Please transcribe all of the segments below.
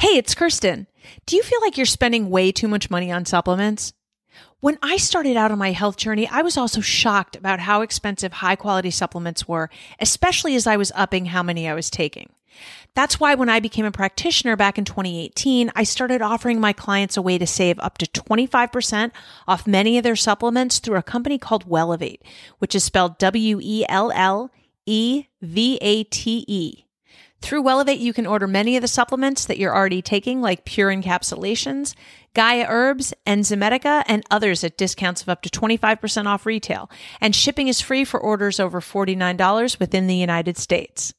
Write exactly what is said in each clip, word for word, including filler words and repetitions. Hey, it's Kirsten. Do you feel like you're spending way too much money on supplements? When I started out on my health journey, I was also shocked about how expensive high-quality supplements were, especially as I was upping how many I was taking. That's why when I became a practitioner back in twenty eighteen, I started offering my clients a way to save up to twenty-five percent off many of their supplements through a company called Wellevate, which is spelled W E L L E V A T E. Through Wellevate, you can order many of the supplements that you're already taking, like Pure Encapsulations, Gaia Herbs, Enzymedica, and others at discounts of up to twenty-five percent off retail. And shipping is free for orders over forty-nine dollars within the United States.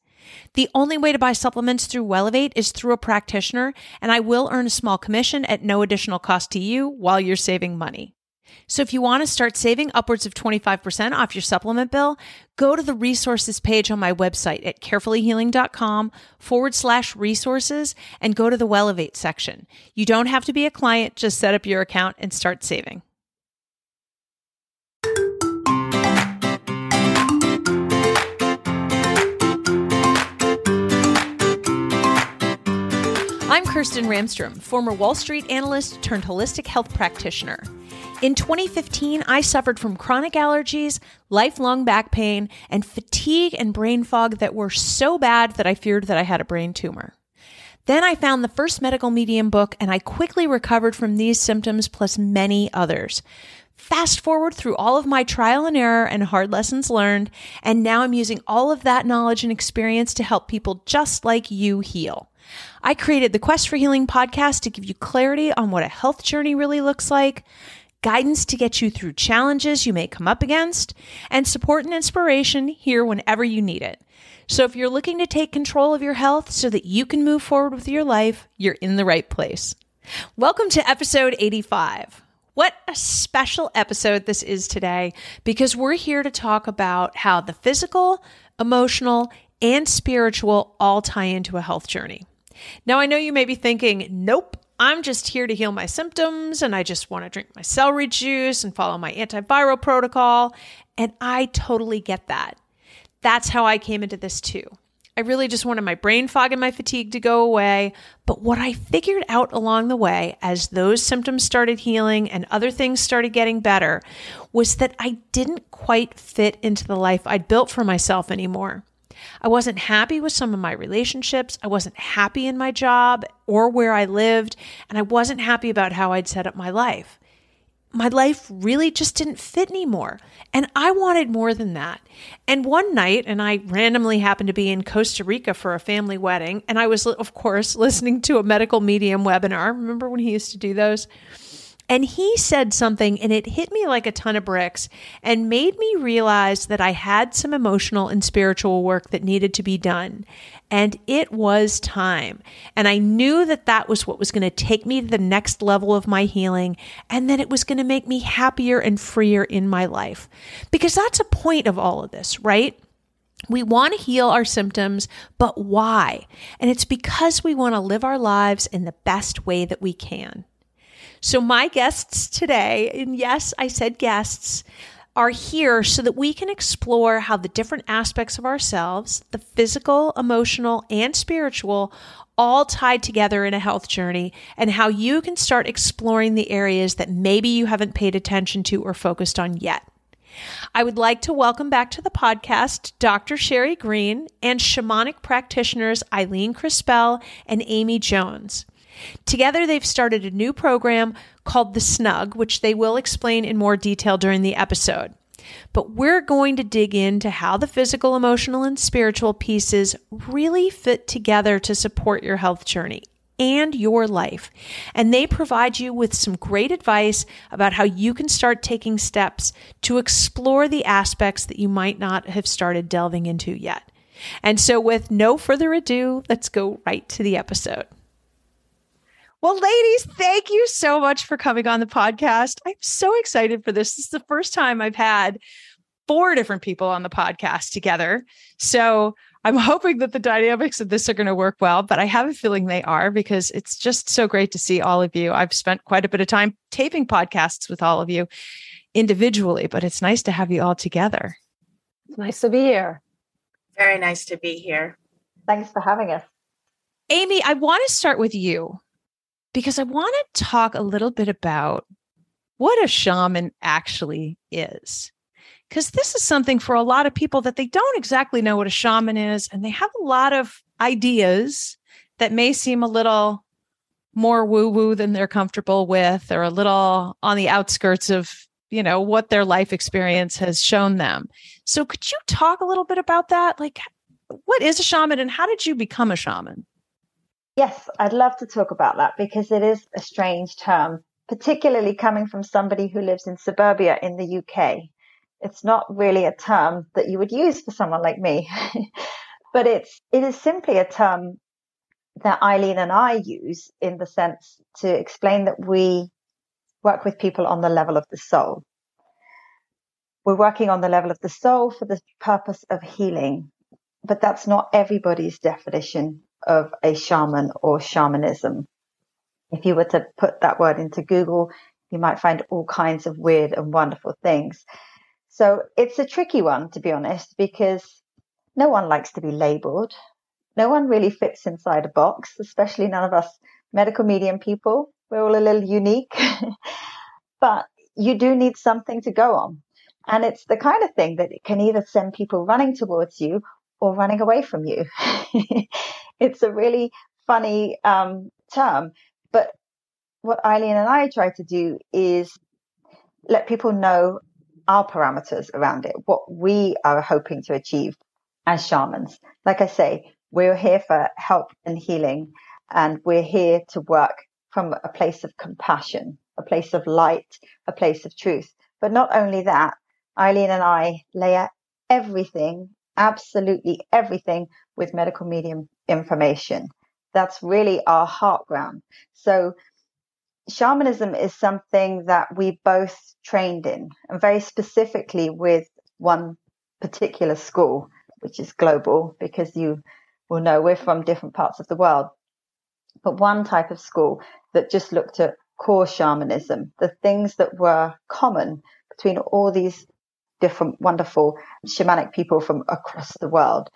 The only way to buy supplements through Wellevate is through a practitioner, and I will earn a small commission at no additional cost to you while you're saving money. So if you want to start saving upwards of twenty-five percent off your supplement bill, go to the resources page on my website at carefullyhealing.com forward slash resources and go to the Wellevate section. You don't have to be a client, just set up your account and start saving. I'm Kirsten Ramstrom, former Wall Street analyst turned holistic health practitioner. In twenty fifteen, I suffered from chronic allergies, lifelong back pain, and fatigue and brain fog that were so bad that I feared that I had a brain tumor. Then I found the First Medical Medium book, and I quickly recovered from these symptoms plus many others. Fast forward through all of my trial and error and hard lessons learned, and now I'm using all of that knowledge and experience to help people just like you heal. I created the Quest for Healing podcast to give you clarity on what a health journey really looks like, guidance to get you through challenges you may come up against, and support and inspiration here whenever you need it. So if you're looking to take control of your health so that you can move forward with your life, you're in the right place. Welcome to episode eighty-five. What a special episode this is today, because we're here to talk about how the physical, emotional, and spiritual all tie into a health journey. Now, I know you may be thinking, nope, I'm just here to heal my symptoms, and I just want to drink my celery juice and follow my antiviral protocol, and I totally get that. That's how I came into this too. I really just wanted my brain fog and my fatigue to go away, but what I figured out along the way as those symptoms started healing and other things started getting better was that I didn't quite fit into the life I'd built for myself anymore. I wasn't happy with some of my relationships. I wasn't happy in my job or where I lived, and I wasn't happy about how I'd set up my life. My life really just didn't fit anymore, and I wanted more than that. And one night, and I randomly happened to be in Costa Rica for a family wedding, and I was, of course, listening to a medical medium webinar. Remember when he used to do those? And he said something, and it hit me like a ton of bricks and made me realize that I had some emotional and spiritual work that needed to be done. And it was time. And I knew that that was what was going to take me to the next level of my healing, and that it was going to make me happier and freer in my life. Because that's a point of all of this, right? We want to heal our symptoms, but why? And it's because we want to live our lives in the best way that we can. So my guests today, and yes, I said guests, are here so that we can explore how the different aspects of ourselves, the physical, emotional, and spiritual, all tied together in a health journey, and how you can start exploring the areas that maybe you haven't paid attention to or focused on yet. I would like to welcome back to the podcast Doctor Sherri Greene and shamanic practitioners Eileen Crispell and Amie Jones. Together, they've started a new program called The Snug, which they will explain in more detail during the episode. But we're going to dig into how the physical, emotional, and spiritual pieces really fit together to support your health journey and your life. And they provide you with some great advice about how you can start taking steps to explore the aspects that you might not have started delving into yet. And so with no further ado, let's go right to the episode. Well, ladies, thank you so much for coming on the podcast. I'm so excited for this. This is the first time I've had four different people on the podcast together. So I'm hoping that the dynamics of this are going to work well, but I have a feeling they are, because it's just so great to see all of you. I've spent quite a bit of time taping podcasts with all of you individually, but it's nice to have you all together. It's nice to be here. Very nice to be here. Thanks for having us. Amie, I want to start with you because I want to talk a little bit about what a shaman actually is. Because this is something for a lot of people that they don't exactly know what a shaman is, and they have a lot of ideas that may seem a little more woo-woo than they're comfortable with, or a little on the outskirts of, you know, what their life experience has shown them. So could you talk a little bit about that? Like, what is a shaman and how did you become a shaman? Yes, I'd love to talk about that because it is a strange term, particularly coming from somebody who lives in suburbia in the U K. It's not really a term that you would use for someone like me, but it's, it is simply a term that Eileen and I use in the sense to explain that we work with people on the level of the soul. We're working on the level of the soul for the purpose of healing, but that's not everybody's definition of a shaman or shamanism. If you were to put that word into Google, you might find all kinds of weird and wonderful things. So it's a tricky one, to be honest, because no one likes to be labeled. No one really fits inside a box, especially none of us medical medium people. We're all a little unique, but you do need something to go on. And it's the kind of thing that it can either send people running towards you or running away from you. It's a really funny um, term. But what Eileen and I try to do is let people know our parameters around it, what we are hoping to achieve as shamans. Like I say, we're here for help and healing, and we're here to work from a place of compassion, a place of light, a place of truth. But not only that, Eileen and I layer everything, absolutely everything, with medical medium information. That's really our heart ground. So shamanism is something that we both trained in, and very specifically with one particular school, which is global, because you will know we're from different parts of the world. But one type of school that just looked at core shamanism, the things that were common between all these different wonderful shamanic people from across the world.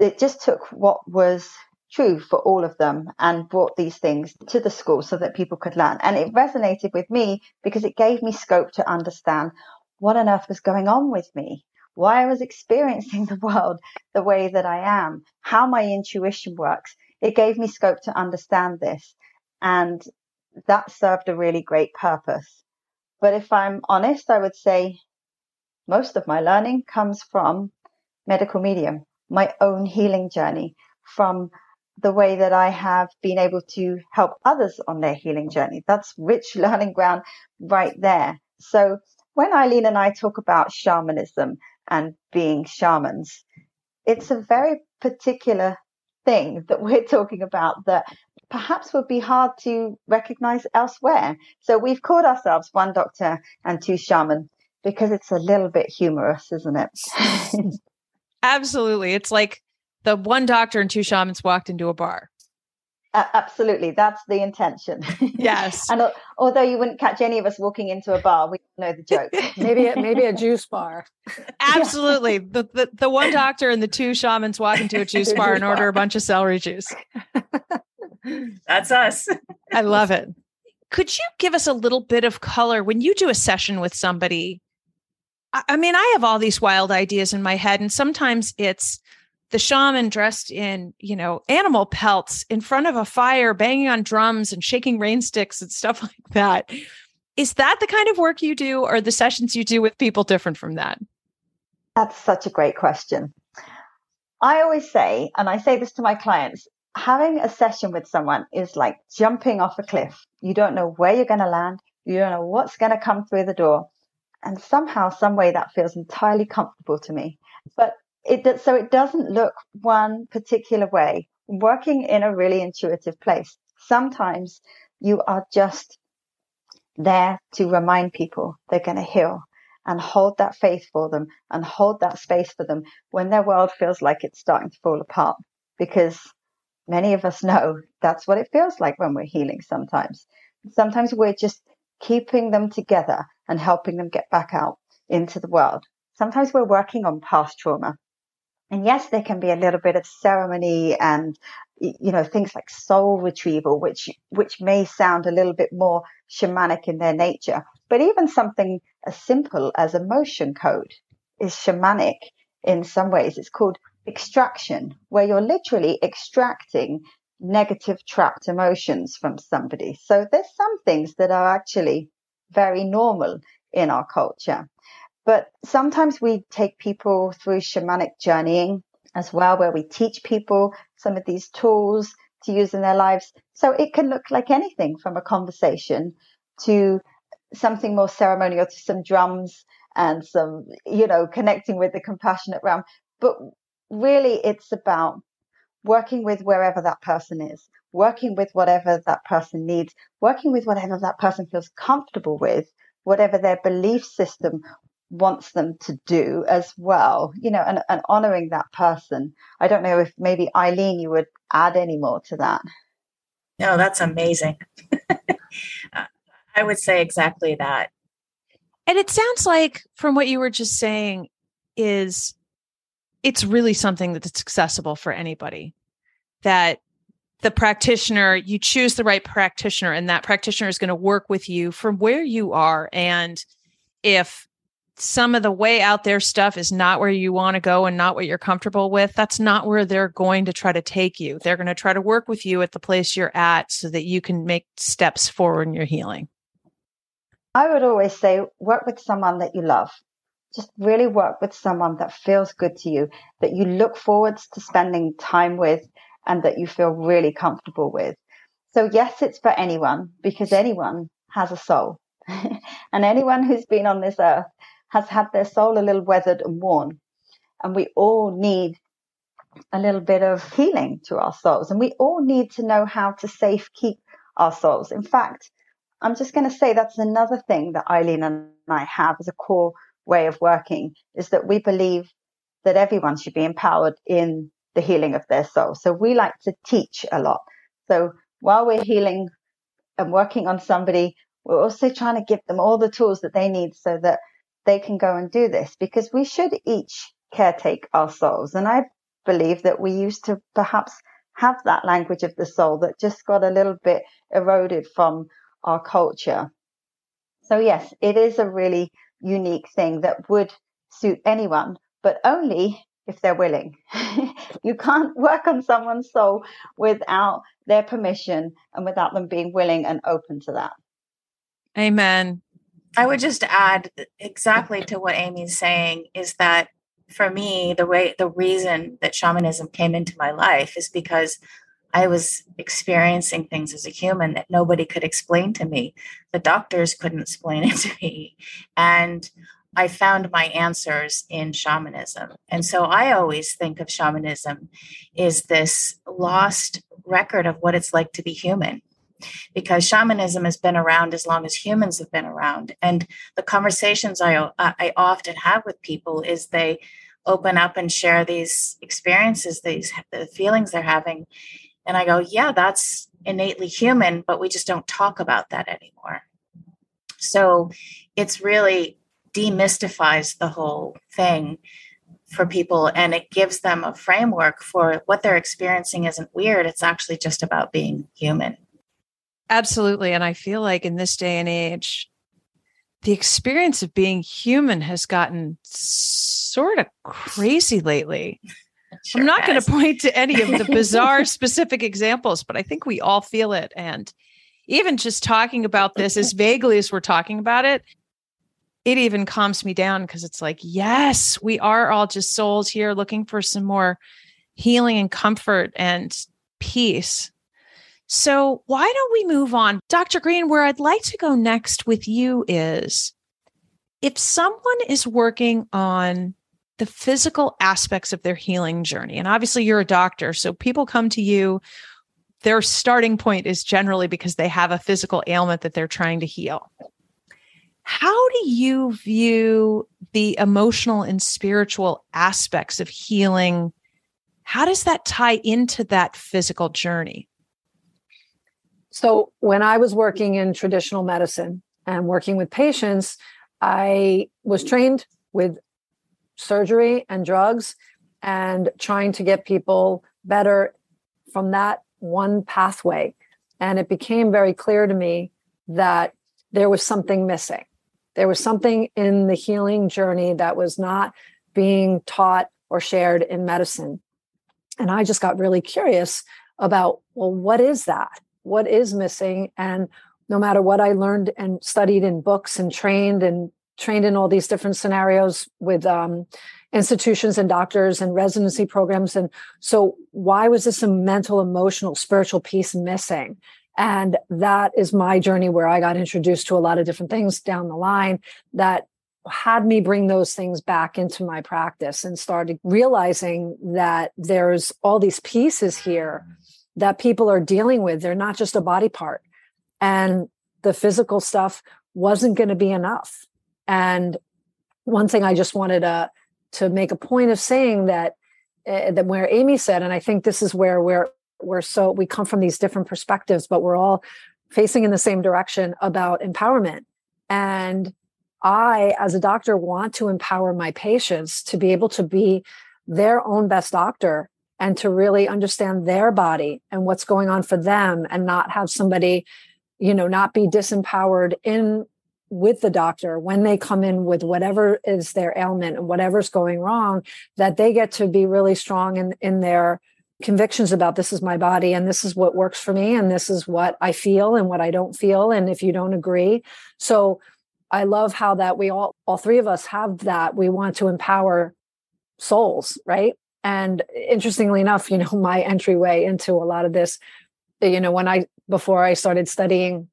It just took what was true for all of them and brought these things to the school so that people could learn. And it resonated with me because it gave me scope to understand what on earth was going on with me, why I was experiencing the world the way that I am, how my intuition works. It gave me scope to understand this, and that served a really great purpose. But if I'm honest, I would say most of my learning comes from medical medium, my own healing journey, from the way that I have been able to help others on their healing journey. That's rich learning ground right there. So when Eileen and I talk about shamanism and being shamans, it's a very particular thing that we're talking about that perhaps would be hard to recognize elsewhere. So we've called ourselves One Doctor and Two Shaman because it's a little bit humorous, isn't it? Absolutely. It's like the one doctor and two shamans walked into a bar. Uh, absolutely. That's the intention. Yes. And uh, although you wouldn't catch any of us walking into a bar, we know the joke. Maybe a, maybe a juice bar. Absolutely. Yeah. The, the the one doctor and the two shamans walk into a juice bar and order a bunch of celery juice. That's us. I love it. Could you give us a little bit of color when you do a session with somebody? I, I mean, I have all these wild ideas in my head, and sometimes it's the shaman dressed in, you know, animal pelts in front of a fire, banging on drums and shaking rain sticks and stuff like that. Is that the kind of work you do, or are the sessions you do with people different from that? That's such a great question. I always say, and I say this to my clients, having a session with someone is like jumping off a cliff. You don't know where you're going to land. You don't know what's going to come through the door. And somehow, some way, that feels entirely comfortable to me. But It, so it doesn't look one particular way. Working in a really intuitive place, sometimes you are just there to remind people they're going to heal, and hold that faith for them and hold that space for them when their world feels like it's starting to fall apart. Because many of us know that's what it feels like when we're healing sometimes. Sometimes we're just keeping them together and helping them get back out into the world. Sometimes we're working on past trauma. And yes, there can be a little bit of ceremony and you know, things like soul retrieval, which which may sound a little bit more shamanic in their nature, but even something as simple as emotion code is shamanic in some ways. It's called extraction, where you're literally extracting negative trapped emotions from somebody. So there's some things that are actually very normal in our culture. But sometimes we take people through shamanic journeying as well, where we teach people some of these tools to use in their lives. So it can look like anything from a conversation to something more ceremonial, to some drums and some, you know, connecting with the compassionate realm. But really, it's about working with wherever that person is, working with whatever that person needs, working with whatever that person feels comfortable with, whatever their belief system wants them to do as well, you know, and, and honoring that person. I don't know if maybe, Eileen, you would add any more to that. No, that's amazing. I would say exactly that. And it sounds like from what you were just saying is it's really something that's accessible for anybody, that the practitioner, you choose the right practitioner, and that practitioner is going to work with you from where you are. And if some of the way out there stuff is not where you want to go and not what you're comfortable with, that's not where they're going to try to take you. They're going to try to work with you at the place you're at so that you can make steps forward in your healing. I would always say, work with someone that you love. Just really work with someone that feels good to you, that you look forward to spending time with, and that you feel really comfortable with. So yes, it's for anyone, because anyone has a soul. And anyone who's been on this earth has had their soul a little weathered and worn. And we all need a little bit of healing to our souls. And we all need to know how to safe keep our souls. In fact, I'm just going to say that's another thing that Eileen and I have as a core way of working, is that we believe that everyone should be empowered in the healing of their soul. So we like to teach a lot. So while we're healing and working on somebody, we're also trying to give them all the tools that they need so that they can go and do this, because we should each caretake our souls. And I believe that we used to perhaps have that language of the soul that just got a little bit eroded from our culture. So yes, it is a really unique thing that would suit anyone, but only if they're willing. You can't work on someone's soul without their permission and without them being willing and open to that. Amen. I would just add exactly to what Amie's saying is that for me, the way, the reason that shamanism came into my life is because I was experiencing things as a human that nobody could explain to me. The doctors couldn't explain it to me. And I found my answers in shamanism. And so I always think of shamanism as this lost record of what it's like to be human, because shamanism has been around as long as humans have been around. And the conversations I, I often have with people is they open up and share these experiences, these the feelings they're having. And I go, yeah, that's innately human, but we just don't talk about that anymore. So it's really demystifies the whole thing for people. And it gives them a framework for what they're experiencing isn't weird. It's actually just about being human. Absolutely. And I feel like in this day and age, the experience of being human has gotten sort of crazy lately. Sure I'm not going to point to any of the bizarre specific examples, but I think we all feel it. And even just talking about this as vaguely as we're talking about it, it even calms me down, because it's like, yes, we are all just souls here looking for some more healing and comfort and peace. So why don't we move on? Doctor Greene, where I'd like to go next with you is, if someone is working on the physical aspects of their healing journey, and obviously you're a doctor, so people come to you, their starting point is generally because they have a physical ailment that they're trying to heal. How do you view the emotional and spiritual aspects of healing? How does that tie into that physical journey? So when I was working in traditional medicine and working with patients, I was trained with surgery and drugs and trying to get people better from that one pathway. And it became very clear to me that there was something missing. There was something in the healing journey that was not being taught or shared in medicine. And I just got really curious about, well, what is that? What is missing? And no matter what I learned and studied in books and trained and trained in all these different scenarios with um, institutions and doctors and residency programs. And so why was this a mental, emotional, spiritual piece missing? And that is my journey where I got introduced to a lot of different things down the line that had me bring those things back into my practice and started realizing that there's all these pieces here that people are dealing with. They're not just a body part. And the physical stuff wasn't going to be enough. And one thing I just wanted to, to make a point of saying that, uh, that where Amie said, and I think this is where we're, we're so, we come from these different perspectives, but we're all facing in the same direction about empowerment. And I, as a doctor, want to empower my patients to be able to be their own best doctor and to really understand their body and what's going on for them and not have somebody, you know, not be disempowered in with the doctor when they come in with whatever is their ailment and whatever's going wrong, that they get to be really strong in, in their convictions about this is my body and this is what works for me and this is what I feel and what I don't feel. And if you don't agree. So I love how that we all, all three of us have that. We want to empower souls, right? And interestingly enough, you know, my entryway into a lot of this, you know, when I, before I started studying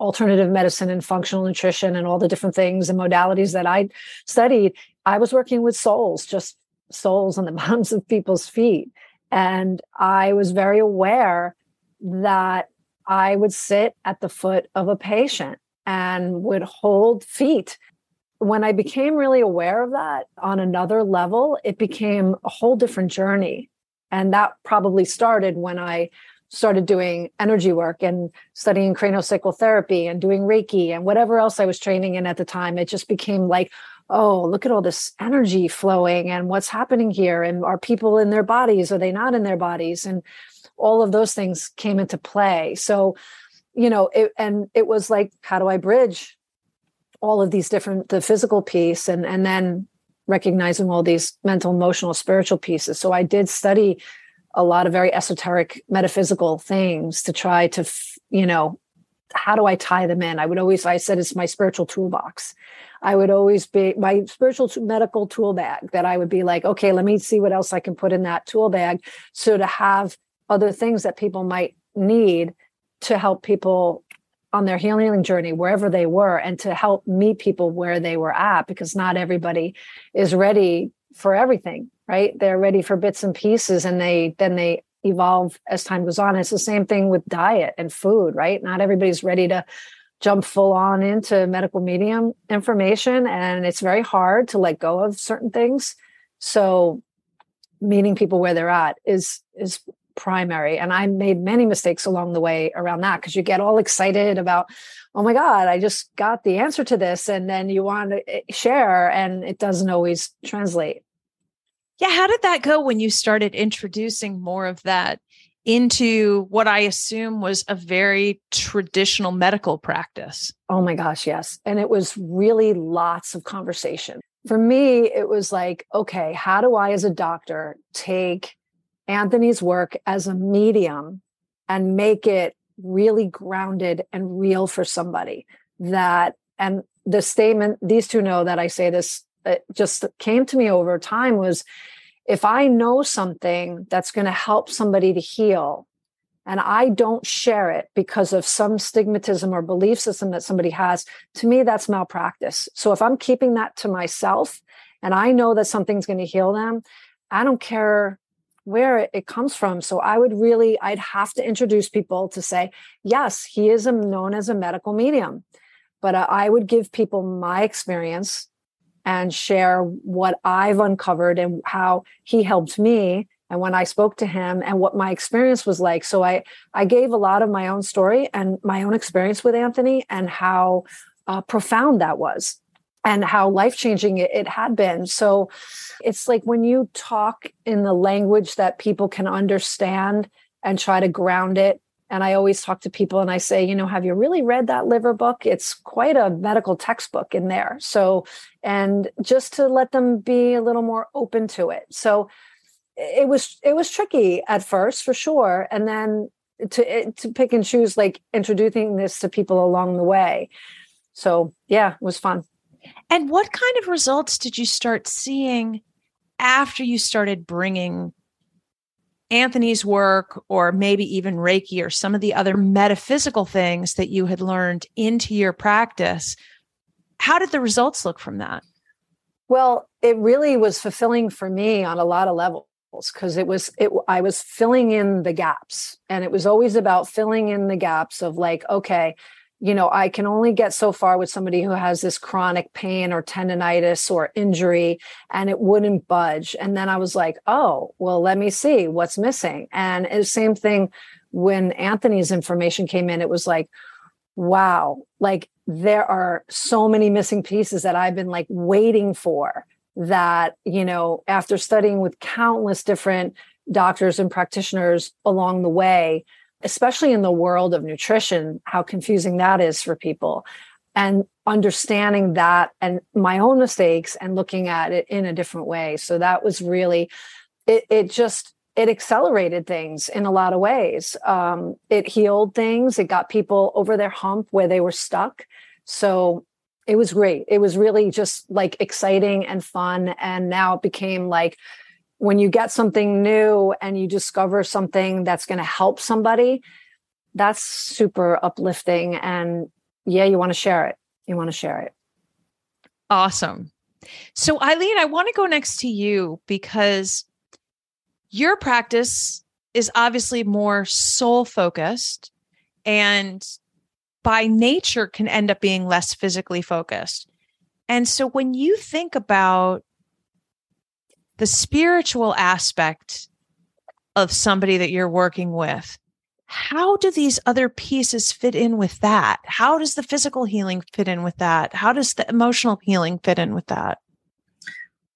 alternative medicine and functional nutrition and all the different things and modalities that I studied, I was working with souls, just souls on the bottoms of people's feet. And I was very aware that I would sit at the foot of a patient and would hold feet. When I became really aware of that on another level, it became a whole different journey. And that probably started when I started doing energy work and studying craniosacral therapy and doing Reiki and whatever else I was training in at the time. It just became like, oh, look at all this energy flowing and what's happening here. And are people in their bodies? Are they not in their bodies? And all of those things came into play. So, you know, it, and it was like, how do I bridge all of these different, the physical piece and, and then recognizing all these mental, emotional, spiritual pieces. So I did study a lot of very esoteric metaphysical things to try to, you know, how do I tie them in? I would always, I said, it's my spiritual toolbox. I would always be my spiritual medical tool bag that I would be like, okay, let me see what else I can put in that tool bag. So to have other things that people might need to help people on their healing journey, wherever they were, and to help meet people where they were at, because not everybody is ready for everything. Right? They're ready for bits and pieces, and they then they evolve as time goes on. It's the same thing with diet and food, right? Not everybody's ready to jump full on into medical medium information, and it's very hard to let go of certain things. So meeting people where they're at is is primary. And I made many mistakes along the way around that, because you get all excited about, oh my God, I just got the answer to this. And then you want to share, and it doesn't always translate. Yeah. How did that go when you started introducing more of that into what I assume was a very traditional medical practice? Oh my gosh. Yes. And it was really lots of conversation. For me, it was like, okay, how do I as a doctor take Anthony's work as a medium and make it really grounded and real for somebody? That, and the statement, these two know that I say this, it just came to me over time, was if I know something that's going to help somebody to heal and I don't share it because of some stigmatism or belief system that somebody has, to me, that's malpractice. So if I'm keeping that to myself and I know that something's going to heal them, I don't care where it comes from. So I would really, I'd have to introduce people to say, yes, he is known as a medical medium, but I would give people my experience and share what I've uncovered and how he helped me and when I spoke to him and what my experience was like. So I, I gave a lot of my own story and my own experience with Anthony and how uh, profound that was and how life-changing it, it had been. So it's like when you talk in the language that people can understand and try to ground it. And I always talk to people and I say, you know, have you really read that liver book? It's quite a medical textbook in there. So, and just to let them be a little more open to it. So it was, it was tricky at first for sure. And then to, to pick and choose, like introducing this to people along the way. So yeah, it was fun. And what kind of results did you start seeing after you started bringing Anthony's work, or maybe even Reiki or some of the other metaphysical things that you had learned into your practice? How did the results look from that? Well, it really was fulfilling for me on a lot of levels, because it was, it, I was filling in the gaps, and it was always about filling in the gaps of like, okay, you know, I can only get so far with somebody who has this chronic pain or tendonitis or injury, and it wouldn't budge. And then I was like, oh, well, let me see what's missing. And the same thing when Anthony's information came in, it was like, wow, like there are so many missing pieces that I've been like waiting for that, you know, after studying with countless different doctors and practitioners along the way, especially in the world of nutrition, how confusing that is for people, and understanding that and my own mistakes and looking at it in a different way. So that was really, it, it just, it accelerated things in a lot of ways. Um, it healed things. It got people over their hump where they were stuck. So it was great. It was really just like exciting and fun. And now it became like, when you get something new and you discover something that's going to help somebody, that's super uplifting. And yeah, you want to share it. You want to share it. Awesome. So Eileen, I want to go next to you, because your practice is obviously more soul focused, and by nature can end up being less physically focused. And so when you think about the spiritual aspect of somebody that you're working with, how do these other pieces fit in with that? How does the physical healing fit in with that? How does the emotional healing fit in with that?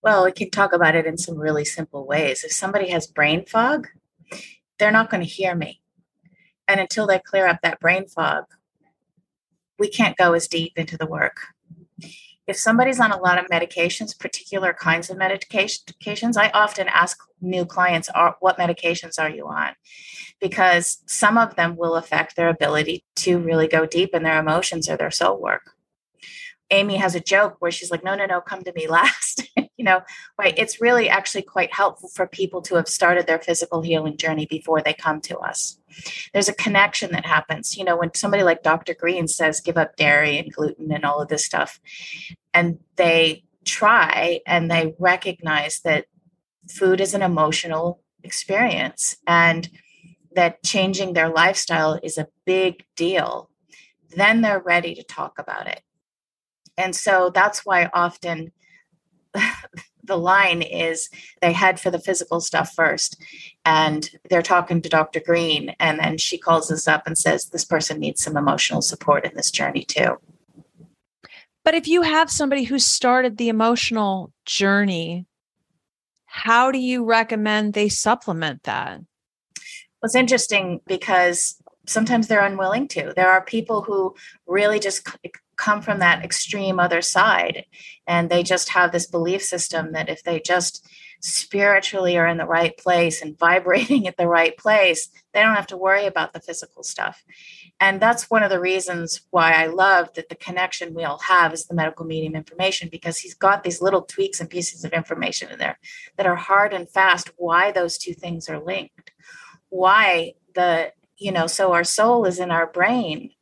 Well, we can talk about it in some really simple ways. If somebody has brain fog, they're not going to hear me. And until they clear up that brain fog, we can't go as deep into the work. If somebody's on a lot of medications, particular kinds of medications, I often ask new clients, what medications are you on? Because some of them will affect their ability to really go deep in their emotions or their soul work. Amie has a joke where she's like, no, no, no, come to me last. You know, right? It's really actually quite helpful for people to have started their physical healing journey before they come to us. There's a connection that happens. You know, when somebody like Doctor Greene says, give up dairy and gluten and all of this stuff, and they try and they recognize that food is an emotional experience and that changing their lifestyle is a big deal, then they're ready to talk about it. And so that's why often the line is they head for the physical stuff first, and they're talking to Doctor Greene, and then she calls us up and says, this person needs some emotional support in this journey too. But if you have somebody who started the emotional journey, how do you recommend they supplement that? Well, it's interesting because sometimes they're unwilling to. There are people who really just come from that extreme other side, and they just have this belief system that if they just spiritually are in the right place and vibrating at the right place, they don't have to worry about the physical stuff. And that's one of the reasons why I love that the connection we all have is the medical medium information, because he's got these little tweaks and pieces of information in there that are hard and fast, why those two things are linked, why the, you know, so our soul is in our brain.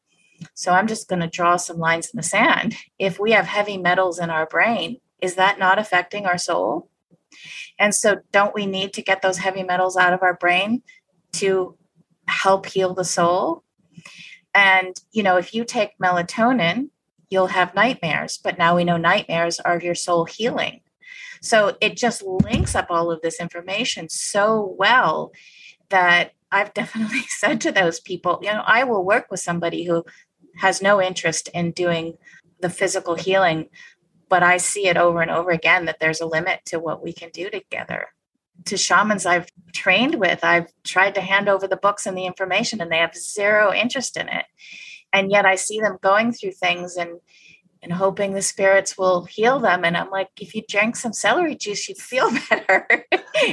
So I'm just going to draw some lines in the sand. If we have heavy metals in our brain, is that not affecting our soul? And so don't we need to get those heavy metals out of our brain to help heal the soul? And, you know, if you take melatonin, you'll have nightmares, but now we know nightmares are your soul healing. So it just links up all of this information so well that I've definitely said to those people, you know, I will work with somebody who has no interest in doing the physical healing, but I see it over and over again that there's a limit to what we can do together. to shamans I've trained with, I've tried to hand over the books and the information, and they have zero interest in it. And yet I see them going through things and and hoping the spirits will heal them. And I'm like, if you drank some celery juice, you'd feel better,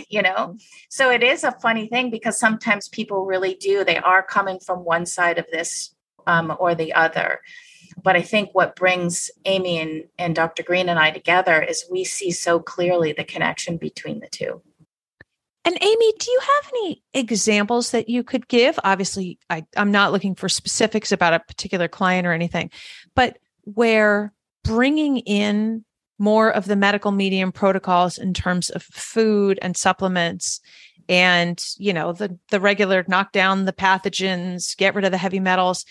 you know? So it is a funny thing, because sometimes people really do, they are coming from one side of this um, or the other. But I think what brings Amie and, and Doctor Greene and I together is we see so clearly the connection between the two. And Amie, do you have any examples that you could give? Obviously, I, I'm not looking for specifics about a particular client or anything, but where bringing in more of the medical medium protocols in terms of food and supplements and, you know, the, the regular knock down the pathogens, get rid of the heavy metals,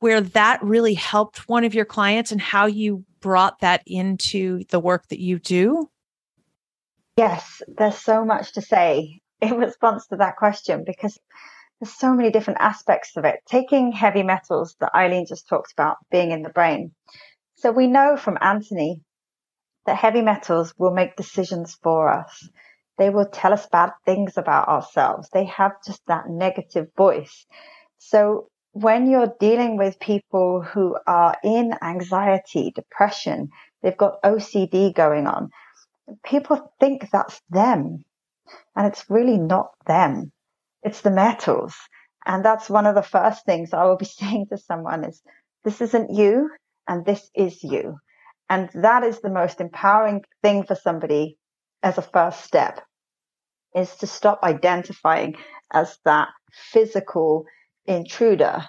where that really helped one of your clients and how you brought that into the work that you do? Yes, there's so much to say in response to that question, because there's so many different aspects of it. Taking heavy metals that Eileen just talked about being in the brain. So we know from Anthony that heavy metals will make decisions for us. They will tell us bad things about ourselves. They have just that negative voice. So when you're dealing with people who are in anxiety, depression, they've got O C D going on, people think that's them. And it's really not them. It's the metals. And that's one of the first things I will be saying to someone is, this isn't you, and this is you. And that is the most empowering thing for somebody as a first step, is to stop identifying as that physical intruder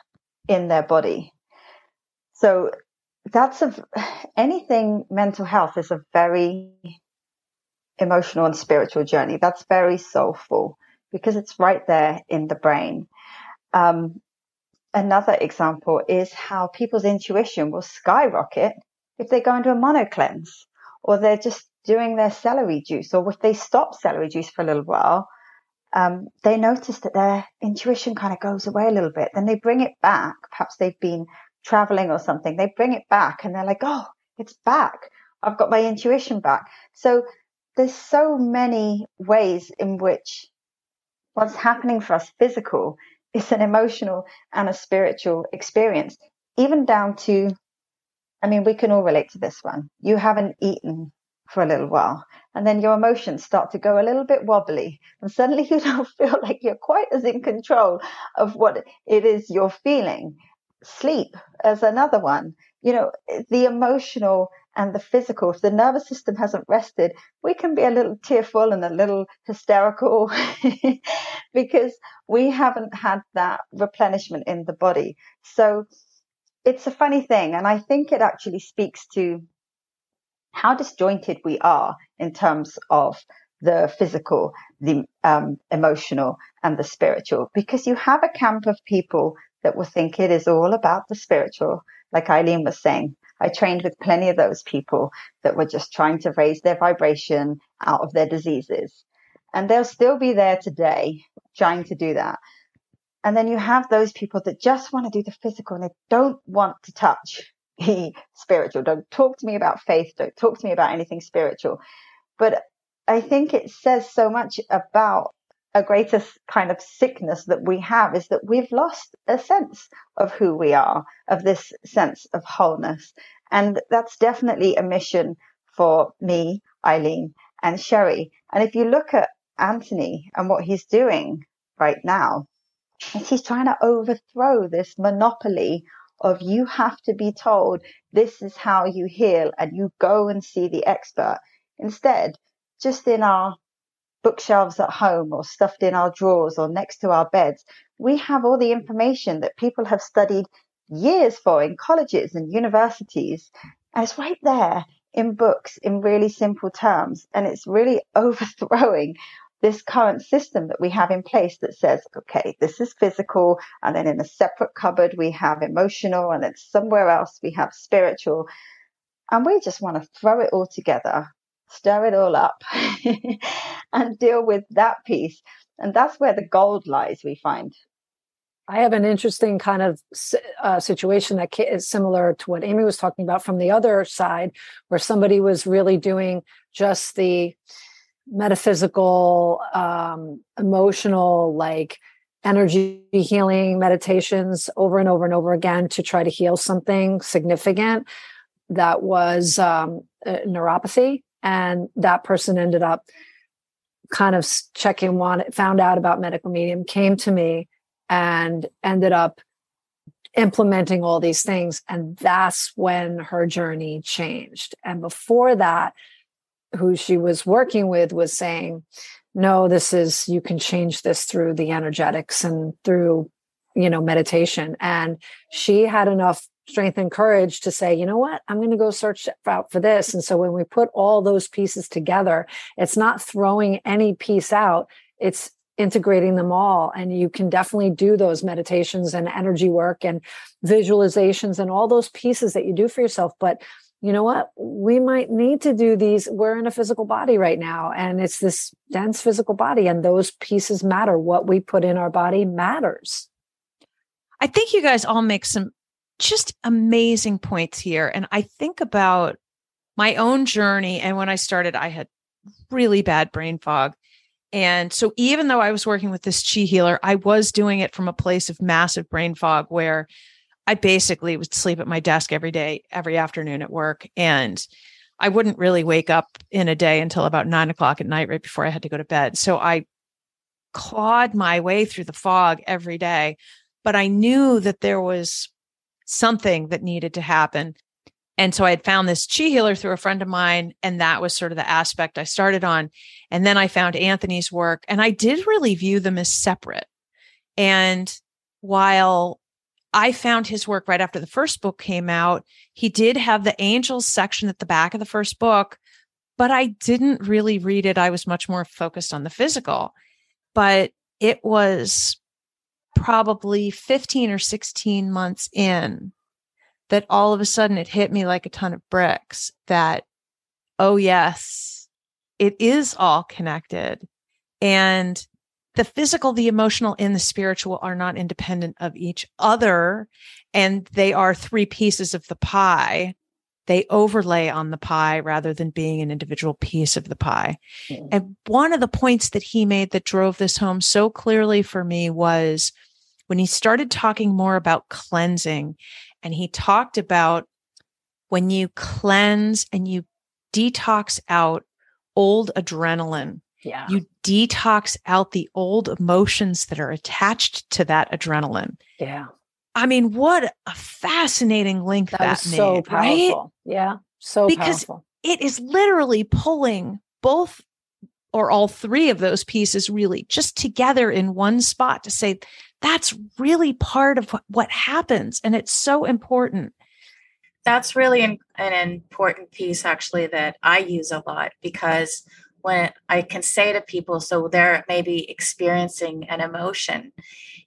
in their body. So that's a, anything mental health is a very emotional and spiritual journey. That's very soulful, because it's right there in the brain. Um, another example is how people's intuition will skyrocket if they go into a mono cleanse, or they're just doing their celery juice, or if they stop celery juice for a little while, um, they notice that their intuition kind of goes away a little bit. Then they bring it back. Perhaps they've been traveling or something. They bring it back and they're like, oh, it's back. I've got my intuition back. So there's so many ways in which what's happening for us physical is an emotional and a spiritual experience, even down to, I mean, we can all relate to this one. You haven't eaten for a little while, and then your emotions start to go a little bit wobbly, and suddenly you don't feel like you're quite as in control of what it is you're feeling. Sleep as another one. You know, the emotional and the physical, if the nervous system hasn't rested, we can be a little tearful and a little hysterical because we haven't had that replenishment in the body. So it's a funny thing. And I think it actually speaks to how disjointed we are in terms of the physical, the um, emotional and the spiritual, because you have a camp of people that will think it is all about the spiritual. Like Eileen was saying, I trained with plenty of those people that were just trying to raise their vibration out of their diseases. And they'll still be there today trying to do that. And then you have those people that just want to do the physical and they don't want to touch the spiritual. Don't talk to me about faith. Don't talk to me about anything spiritual. But I think it says so much about a greater kind of sickness that we have, is that we've lost a sense of who we are, of this sense of wholeness. And that's definitely a mission for me, Eileen, and Sherri. And if you look at Anthony and what he's doing right now, is he's trying to overthrow this monopoly of you have to be told this is how you heal and you go and see the expert. Instead, just in our bookshelves at home, or stuffed in our drawers, or next to our beds, we have all the information that people have studied years for in colleges and universities. And it's right there in books in really simple terms. And it's really overthrowing this current system that we have in place that says, okay, this is physical. And then in a separate cupboard, we have emotional. And then somewhere else, we have spiritual. And we just want to throw it all together, stir it all up and deal with that piece. And that's where the gold lies, we find. I have an interesting kind of uh, situation that is similar to what Amie was talking about from the other side, where somebody was really doing just the metaphysical, um, emotional, like energy healing meditations over and over and over again to try to heal something significant that was um, neuropathy. And that person ended up kind of checking one, found out about medical medium, came to me and ended up implementing all these things. And that's when her journey changed. And before that, who she was working with was saying, no, this is, you can change this through the energetics and through, you know, meditation. And she had enough strength and courage to say, you know what, I'm going to go search out for this. And so when we put all those pieces together, it's not throwing any piece out, it's integrating them all. And you can definitely do those meditations and energy work and visualizations and all those pieces that you do for yourself. But you know what? We might need to do these. We're in a physical body right now, and it's this dense physical body, and those pieces matter. What we put in our body matters. I think you guys all make some just amazing points here. And I think about my own journey. And when I started, I had really bad brain fog. And so even though I was working with this chi healer, I was doing it from a place of massive brain fog where I basically would sleep at my desk every day, every afternoon at work. And I wouldn't really wake up in a day until about nine o'clock at night, right before I had to go to bed. So I clawed my way through the fog every day, but I knew that there was something that needed to happen. And so I had found this chi healer through a friend of mine. And that was sort of the aspect I started on. And then I found Anthony's work, and I did really view them as separate. And while I found his work right after the first book came out, he did have the angels section at the back of the first book, but I didn't really read it. I was much more focused on the physical, but it was probably fifteen or sixteen months in that all of a sudden it hit me like a ton of bricks that, oh yes, it is all connected. And the physical, the emotional, and the spiritual are not independent of each other, and they are three pieces of the pie. They overlay on the pie rather than being an individual piece of the pie. Mm-hmm. And one of the points that he made that drove this home so clearly for me was when he started talking more about cleansing, and he talked about when you cleanse and you detox out old adrenaline. Yeah. You detox out the old emotions that are attached to that adrenaline. Yeah. I mean, what a fascinating link that, that was made, so powerful. Right? Yeah. So because powerful. It is literally pulling both or all three of those pieces really just together in one spot to say, that's really part of what happens. And it's so important. That's really an, an important piece, actually, that I use a lot, because when I can say to people, so they're maybe experiencing an emotion,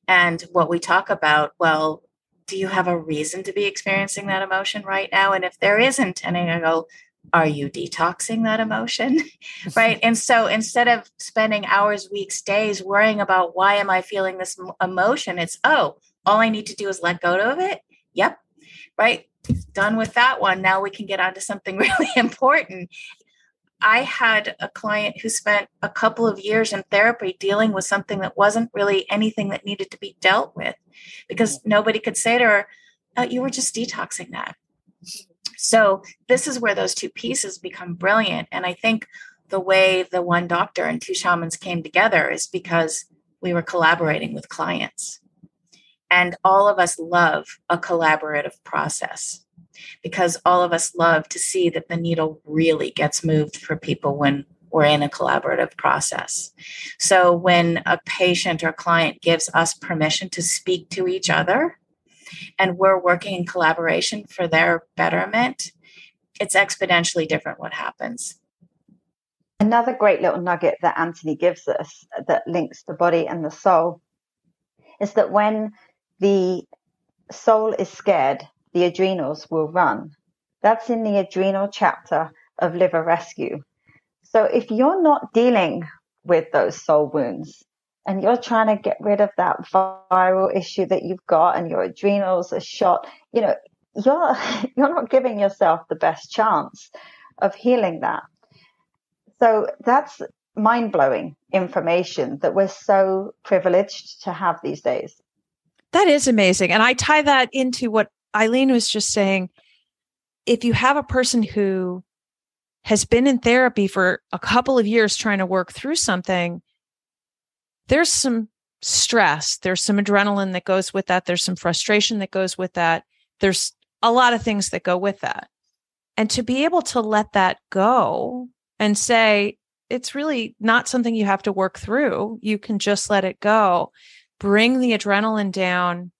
and what we talk about, well, do you have a reason to be experiencing that emotion right now? And if there isn't, and I go, are you detoxing that emotion? Right. And so instead of spending hours, weeks, days worrying about why am I feeling this emotion, it's, oh, all I need to do is let go of it. Yep. Right. Done with that one. Now we can get on to something really important. I had a client who spent a couple of years in therapy dealing with something that wasn't really anything that needed to be dealt with, because nobody could say to her, oh, you were just detoxing that. So this is where those two pieces become brilliant. And I think the way the one doctor and two shamans came together is because we were collaborating with clients. And all of us love a collaborative process, because all of us love to see that the needle really gets moved for people when we're in a collaborative process. So when a patient or client gives us permission to speak to each other, and we're working in collaboration for their betterment, it's exponentially different what happens. Another great little nugget that Anthony gives us that links the body and the soul is that when the soul is scared, the adrenals will run. That's in the adrenal chapter of Liver Rescue. So if you're not dealing with those soul wounds and you're trying to get rid of that viral issue that you've got and your adrenals are shot, you know, you're you're not giving yourself the best chance of healing that. So that's mind-blowing information that we're so privileged to have these days. That is amazing. And I tie that into what Eileen was just saying. If you have a person who has been in therapy for a couple of years trying to work through something, there's some stress, there's some adrenaline that goes with that, there's some frustration that goes with that, there's a lot of things that go with that. And to be able to let that go and say, it's really not something you have to work through, you can just let it go, bring the adrenaline down.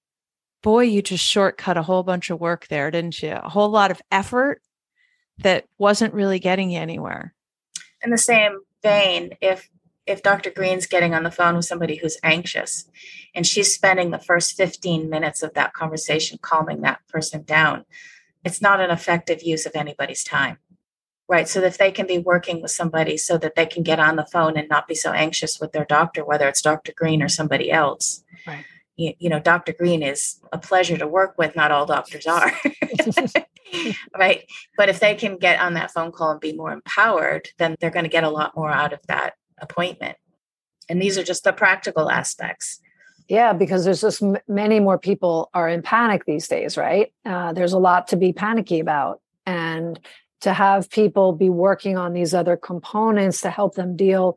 Boy, you just shortcut a whole bunch of work there, didn't you? A whole lot of effort that wasn't really getting you anywhere. In the same vein, if if Doctor Green's getting on the phone with somebody who's anxious and she's spending the first fifteen minutes of that conversation calming that person down, it's not an effective use of anybody's time, right? So if they can be working with somebody so that they can get on the phone and not be so anxious with their doctor, whether it's Doctor Green or somebody else, right? You, you know, Doctor Green is a pleasure to work with. Not all doctors are, right? But if they can get on that phone call and be more empowered, then they're going to get a lot more out of that appointment. And these are just the practical aspects. Yeah, because there's just m- many more people are in panic these days, right? Uh, there's a lot to be panicky about. And to have people be working on these other components to help them deal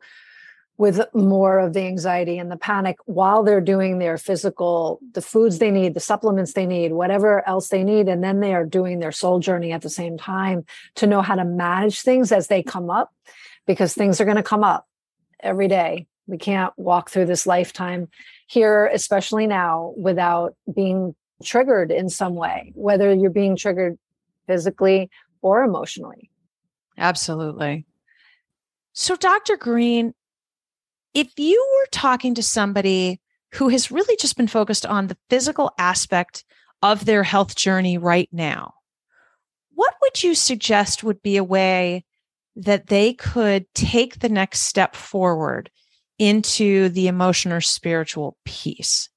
with more of the anxiety and the panic while they're doing their physical, the foods they need, the supplements they need, whatever else they need. And then they are doing their soul journey at the same time to know how to manage things as they come up, because things are going to come up every day. We can't walk through this lifetime here, especially now, without being triggered in some way, whether you're being triggered physically or emotionally. Absolutely. So, Doctor Green, if you were talking to somebody who has really just been focused on the physical aspect of their health journey right now, what would you suggest would be a way that they could take the next step forward into the emotion or spiritual piece?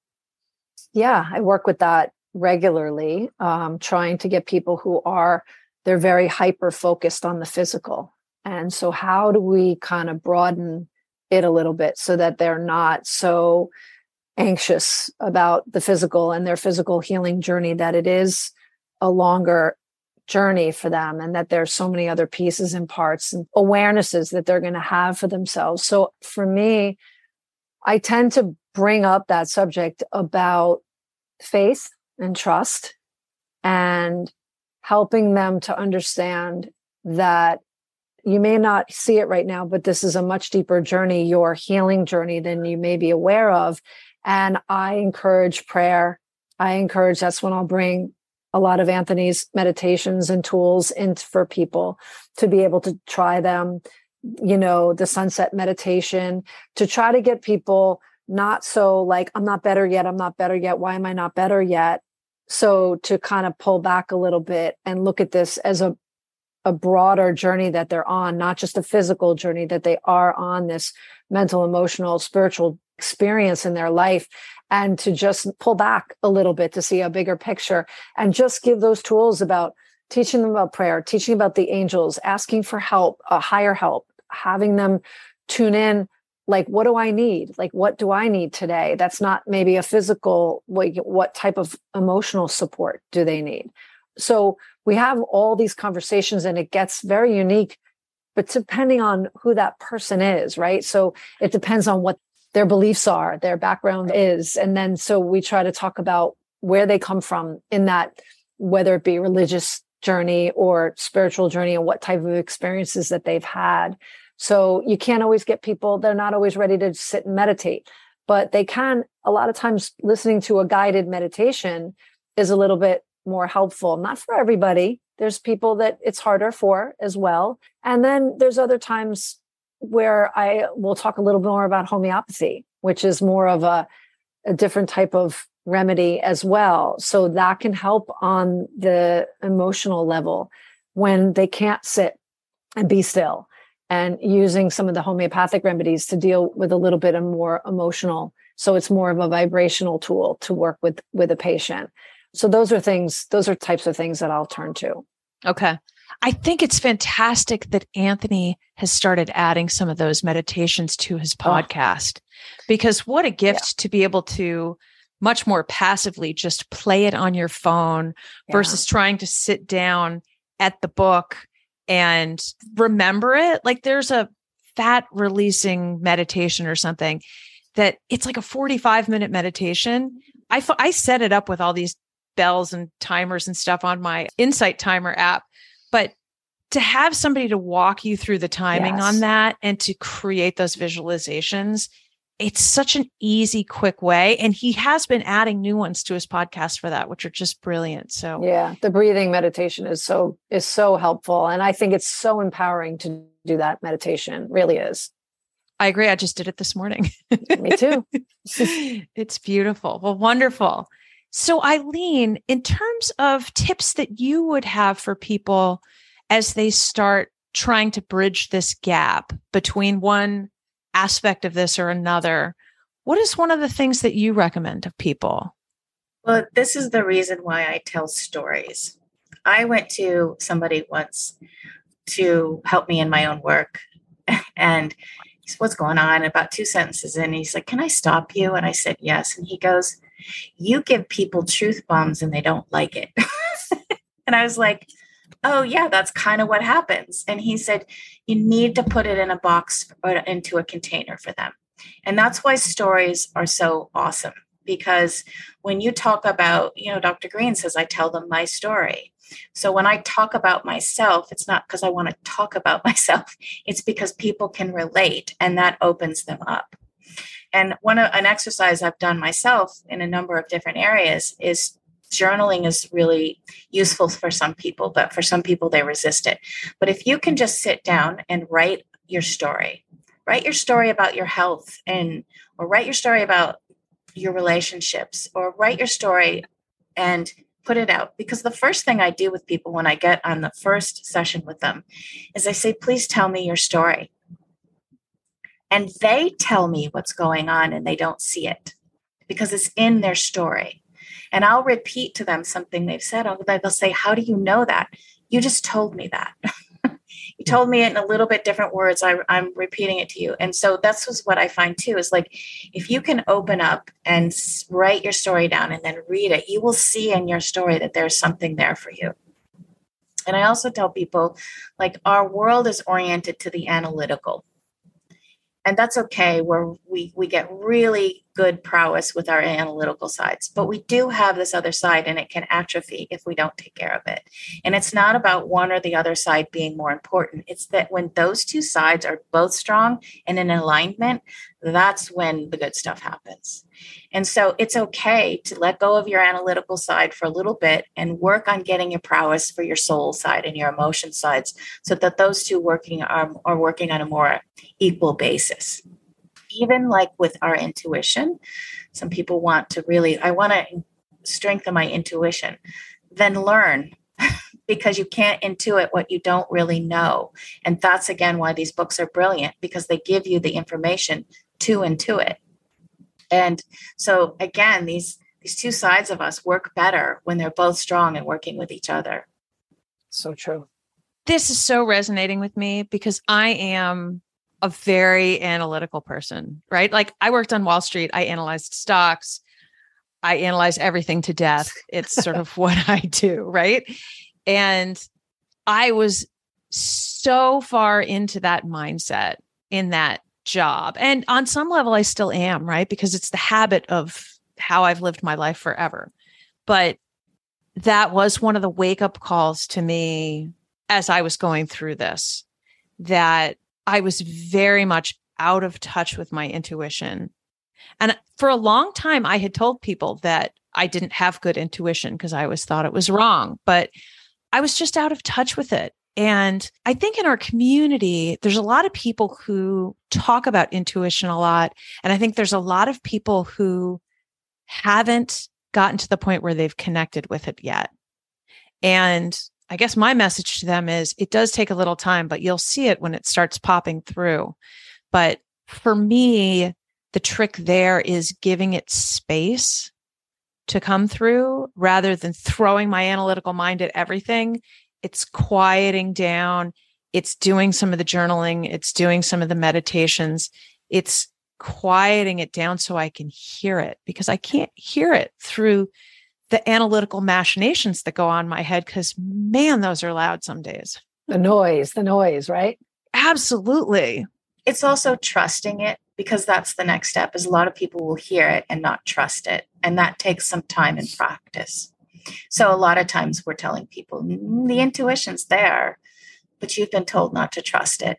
Yeah, I work with that regularly, um, trying to get people who are, they're very hyper-focused on the physical. And so how do we kind of broaden it a little bit so that they're not so anxious about the physical and their physical healing journey, that it is a longer journey for them and that there's so many other pieces and parts and awarenesses that they're going to have for themselves. So for me, I tend to bring up that subject about faith and trust and helping them to understand that you may not see it right now, but this is a much deeper journey, your healing journey, than you may be aware of. And I encourage prayer. I encourage, that's when I'll bring a lot of Anthony's meditations and tools in for people to be able to try them, you know, the sunset meditation, to try to get people not so like, I'm not better yet. I'm not better yet. Why am I not better yet? So to kind of pull back a little bit and look at this as a, a broader journey that they're on, not just a physical journey, that they are on this mental, emotional, spiritual experience in their life, and to just pull back a little bit to see a bigger picture and just give those tools about teaching them about prayer, teaching about the angels, asking for help, a higher help, having them tune in, like, what do I need? Like, what do I need today? That's not maybe a physical, like, what type of emotional support do they need? So we have all these conversations and it gets very unique, but depending on who that person is, right? So it depends on what their beliefs are, their background is. And then so we try to talk about where they come from in that, whether it be religious journey or spiritual journey, and what type of experiences that they've had. So you can't always get people, they're not always ready to sit and meditate, but they can, a lot of times listening to a guided meditation is a little bit more helpful. Not for everybody. There's people that it's harder for as well. And then there's other times where I will talk a little bit more about homeopathy, which is more of a, a different type of remedy as well. So that can help on the emotional level when they can't sit and be still, and using some of the homeopathic remedies to deal with a little bit of more emotional. So it's more of a vibrational tool to work with, with a patient. So those are things, those are types of things that I'll turn to. Okay. I think it's fantastic that Anthony has started adding some of those meditations to his podcast, oh. because what a gift yeah. to be able to much more passively just play it on your phone yeah. versus trying to sit down at the book and remember it. Like there's a fat releasing meditation or something that it's like a forty-five minute meditation. I, f- I set it up with all these bells and timers and stuff on my Insight Timer app. But to have somebody to walk you through the timing yes. on that and to create those visualizations, it's such an easy, quick way. And he has been adding new ones to his podcast for that, which are just brilliant. So yeah, the breathing meditation is so, is so helpful. And I think it's so empowering to do that meditation. It really is. I agree. I just did it this morning. Me too. It's beautiful. Well, wonderful. So Eileen, in terms of tips that you would have for people as they start trying to bridge this gap between one aspect of this or another, what is one of the things that you recommend to people? Well, this is the reason why I tell stories. I went to somebody once to help me in my own work, and he said, "What's going on?" About two sentences in, he's like, "Can I stop you?" And I said, "Yes." And he goes, "You give people truth bombs and they don't like it." And I was like, "Oh yeah, that's kind of what happens." And he said, "You need to put it in a box or into a container for them." And that's why stories are so awesome, because when you talk about, you know, Doctor Greene says, I tell them my story. So when I talk about myself, it's not because I want to talk about myself. It's because people can relate and that opens them up. And one an exercise I've done myself in a number of different areas is journaling is really useful for some people, but for some people they resist it. But if you can just sit down and write your story, write your story about your health and or write your story about your relationships or write your story and put it out. Because the first thing I do with people when I get on the first session with them is I say, "Please tell me your story." And they tell me what's going on and they don't see it because it's in their story. And I'll repeat to them something they've said. I'll, they'll say, "How do you know that?" "You just told me that." "You told me it in a little bit different words. I, I'm repeating it to you." And so that's what I find too, is like, if you can open up and write your story down and then read it, you will see in your story that there's something there for you. And I also tell people, like, our world is oriented to the analytical. And that's okay, where we, we get really good prowess with our analytical sides. But we do have this other side, and it can atrophy if we don't take care of it. And it's not about one or the other side being more important. It's that when those two sides are both strong and in alignment, that's when the good stuff happens. And so it's okay to let go of your analytical side for a little bit and work on getting your prowess for your soul side and your emotion sides, so that those two working are, are working on a more equal basis. Even like with our intuition, some people want to really, I want to strengthen my intuition, then learn. Because you can't intuit what you don't really know. And that's, again, why these books are brilliant, because they give you the information to intuit. And so, again, these, these two sides of us work better when they're both strong and working with each other. So true. This is so resonating with me because I am a very analytical person, right? Like, I worked on Wall Street. I analyzed stocks. I analyze everything to death. It's sort of what I do, right? And I was so far into that mindset in that job. And on some level, I still am, right? Because it's the habit of how I've lived my life forever. But that was one of the wake-up calls to me as I was going through this, that I was very much out of touch with my intuition. And for a long time, I had told people that I didn't have good intuition because I always thought it was wrong. But I was just out of touch with it. And I think in our community, there's a lot of people who talk about intuition a lot. And I think there's a lot of people who haven't gotten to the point where they've connected with it yet. And I guess my message to them is, it does take a little time, but you'll see it when it starts popping through. But for me, the trick there is giving it space to come through rather than throwing my analytical mind at everything it's quieting down. It's doing some of the journaling. It's doing some of the meditations. It's quieting it down so I can hear it, because I can't hear it through the analytical machinations that go on in my head. Because man, those are loud some days. The noise, the noise, right? Absolutely. It's also trusting it, because that's the next step. Is a lot of people will hear it and not trust it. And that takes some time and practice. So a lot of times we're telling people the intuition's there, but you've been told not to trust it.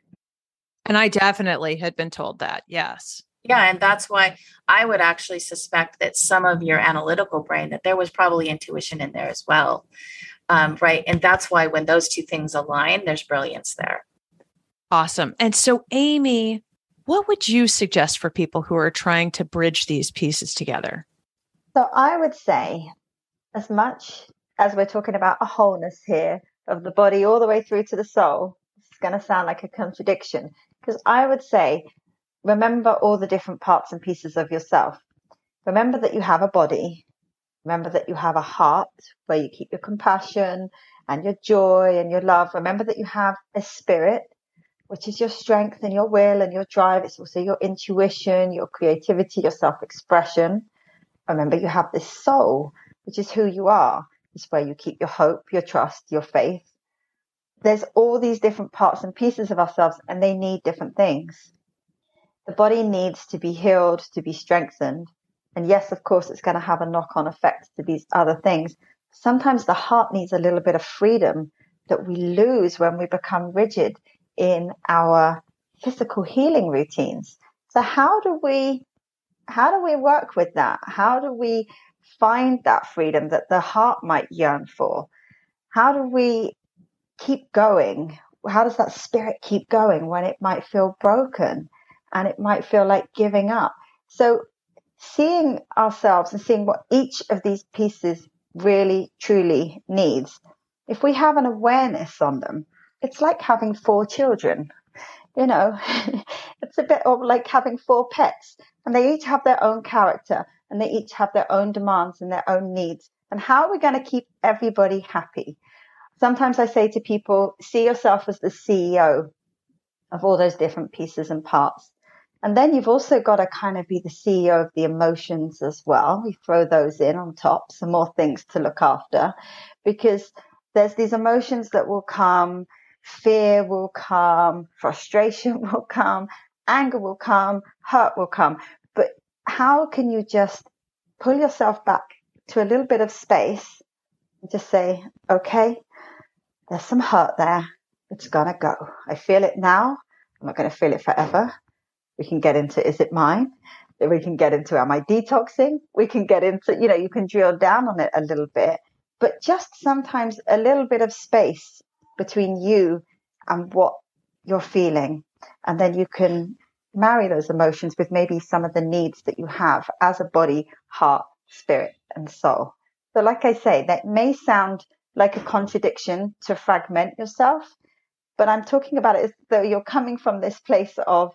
And I definitely had been told that. Yes. Yeah. And that's why I would actually suspect that some of your analytical brain, that there was probably intuition in there as well. Um, right. And that's why when those two things align, there's brilliance there. Awesome. And so, Amie, what would you suggest for people who are trying to bridge these pieces together? So I would say, as much as we're talking about a wholeness here of the body all the way through to the soul, it's going to sound like a contradiction, because I would say, remember all the different parts and pieces of yourself. Remember that you have a body. Remember that you have a heart where you keep your compassion and your joy and your love. Remember that you have a spirit, which is your strength and your will and your drive. It's also your intuition, your creativity, your self-expression. Remember you have this soul, which is who you are. It's where you keep your hope, your trust, your faith. There's all these different parts and pieces of ourselves, and they need different things. The body needs to be healed, to be strengthened. And yes, of course, it's going to have a knock-on effect to these other things. Sometimes the heart needs a little bit of freedom that we lose when we become rigid in our physical healing routines. So how do we, how do we work with that? How do we find that freedom that the heart might yearn for? How do we keep going? How does that spirit keep going when it might feel broken and it might feel like giving up? So seeing ourselves and seeing what each of these pieces really, truly needs. If we have an awareness on them, it's like having four children, you know, it's a bit like having four pets, and they each have their own character and they each have their own demands and their own needs. And how are we going to keep everybody happy? Sometimes I say to people, see yourself as the C E O of all those different pieces and parts. And then you've also got to kind of be the C E O of the emotions as well. We throw those in on top, some more things to look after, because there's these emotions that will come. Fear will come, frustration will come, anger will come, hurt will come. But how can you just pull yourself back to a little bit of space and just say, okay, there's some hurt there. It's going to go. I feel it now. I'm not going to feel it forever. We can get into, is it mine? Then we can get into, am I detoxing? We can get into, you know, you can drill down on it a little bit, but just sometimes a little bit of space between you and what you're feeling. And then you can marry those emotions with maybe some of the needs that you have as a body, heart, spirit, and soul. So like I say, that may sound like a contradiction to fragment yourself, but I'm talking about it as though you're coming from this place of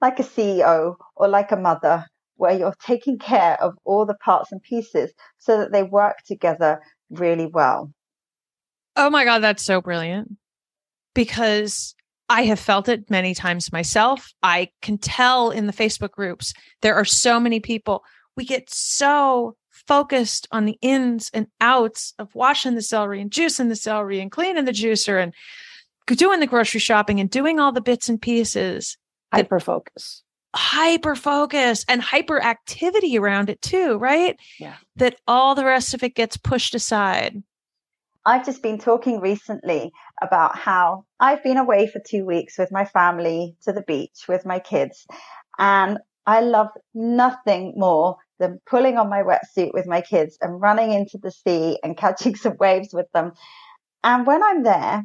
like a C E O or like a mother, where you're taking care of all the parts and pieces so that they work together really well. Oh my God, that's so brilliant, because I have felt it many times myself. I can tell in the Facebook groups, there are so many people. We get so focused on the ins and outs of washing the celery and juicing the celery and cleaning the juicer and doing the grocery shopping and doing all the bits and pieces. Hyper-focus. Hyper-focus and hyperactivity around it too, right? Yeah. That all the rest of it gets pushed aside. I've just been talking recently about how I've been away for two weeks with my family to the beach with my kids. And I love nothing more than pulling on my wetsuit with my kids and running into the sea and catching some waves with them. And when I'm there,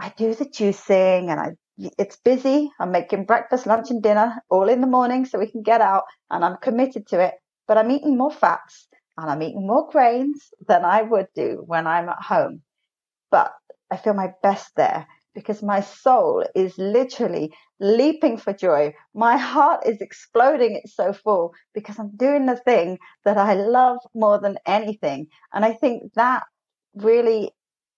I do the juicing and I, it's busy. I'm making breakfast, lunch and dinner all in the morning so we can get out, and I'm committed to it, but I'm eating more fats. And I'm eating more grains than I would do when I'm at home. But I feel my best there because my soul is literally leaping for joy. My heart is exploding. It's so full because I'm doing the thing that I love more than anything. And I think that really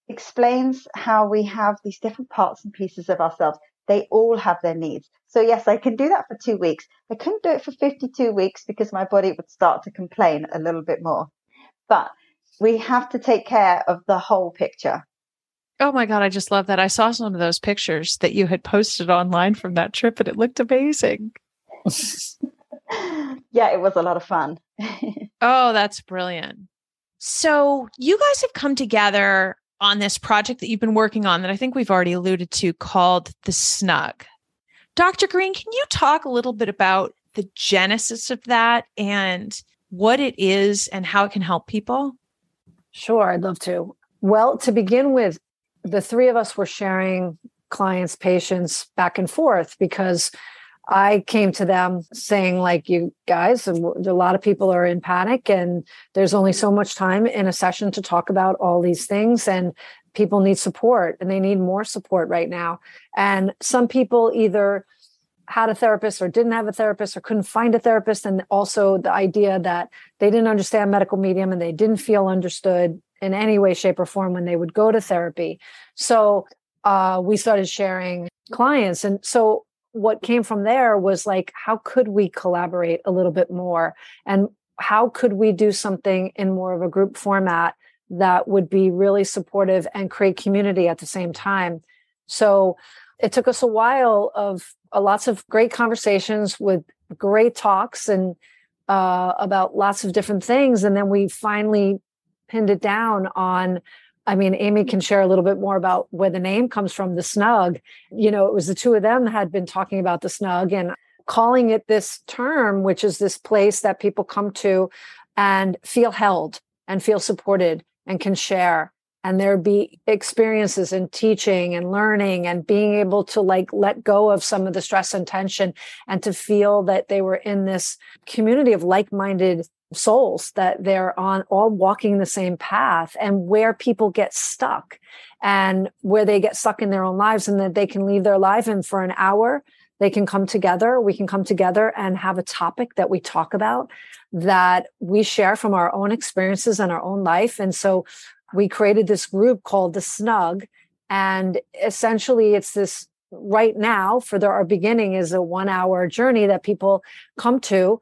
explains how we have these different parts and pieces of ourselves. They all have their needs. So yes, I can do that for two weeks. I couldn't do it for fifty-two weeks because my body would start to complain a little bit more. But we have to take care of the whole picture. Oh my God, I just love that. I saw some of those pictures that you had posted online from that trip and it looked amazing. Yeah, it was a lot of fun. Oh, that's brilliant. So you guys have come together on this project that you've been working on that I think we've already alluded to called The Snug. Doctor Greene, can you talk a little bit about the genesis of that and what it is and how it can help people? Sure, I'd love to. Well, to begin with, the three of us were sharing clients, patients back and forth because I came to them saying, like, you guys, a lot of people are in panic and there's only so much time in a session to talk about all these things, and people need support and they need more support right now. And some people either had a therapist or didn't have a therapist or couldn't find a therapist. And also the idea that they didn't understand medical medium and they didn't feel understood in any way, shape, or form when they would go to therapy. So uh, we started sharing clients. And so what came from there was like, how could we collaborate a little bit more? And how could we do something in more of a group format that would be really supportive and create community at the same time? So it took us a while of uh, lots of great conversations with great talks and uh, about lots of different things. And then we finally pinned it down on, I mean, Amie can share a little bit more about where the name comes from, The Snug. You know, it was the two of them had been talking about The Snug and calling it this term, which is this place that people come to and feel held and feel supported and can share. And there be experiences in teaching and learning and being able to like let go of some of the stress and tension and to feel that they were in this community of like-minded souls, that they're on all walking the same path, and where people get stuck and where they get stuck in their own lives and that they can leave their life and for an hour they can come together. We can come together and have a topic that we talk about, that we share from our own experiences and our own life. And so we created this group called The Snug, and essentially it's this right now for their, our beginning is a one hour journey that people come to.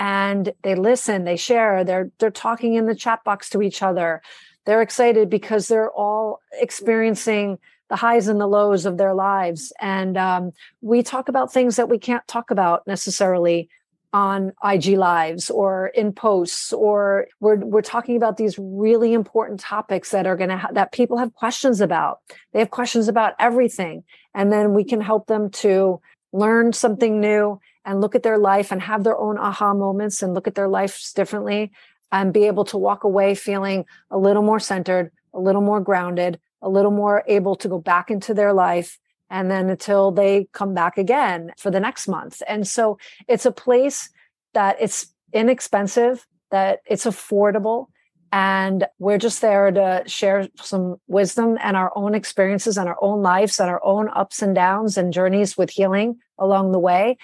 And they listen, they share, they're they're talking in the chat box to each other. They're excited because they're all experiencing the highs and the lows of their lives. And um, we talk about things that we can't talk about necessarily on I G Lives or in posts, or we're we're talking about these really important topics that are going to ha- that people have questions about. They have questions about everything, and then we can help them to learn something new and look at their life and have their own aha moments and look at their lives differently and be able to walk away feeling a little more centered, a little more grounded, a little more able to go back into their life. And then until they come back again for the next month. And so it's a place that it's inexpensive, that it's affordable. And we're just there to share some wisdom and our own experiences and our own lives and our own ups and downs and journeys with healing along the way.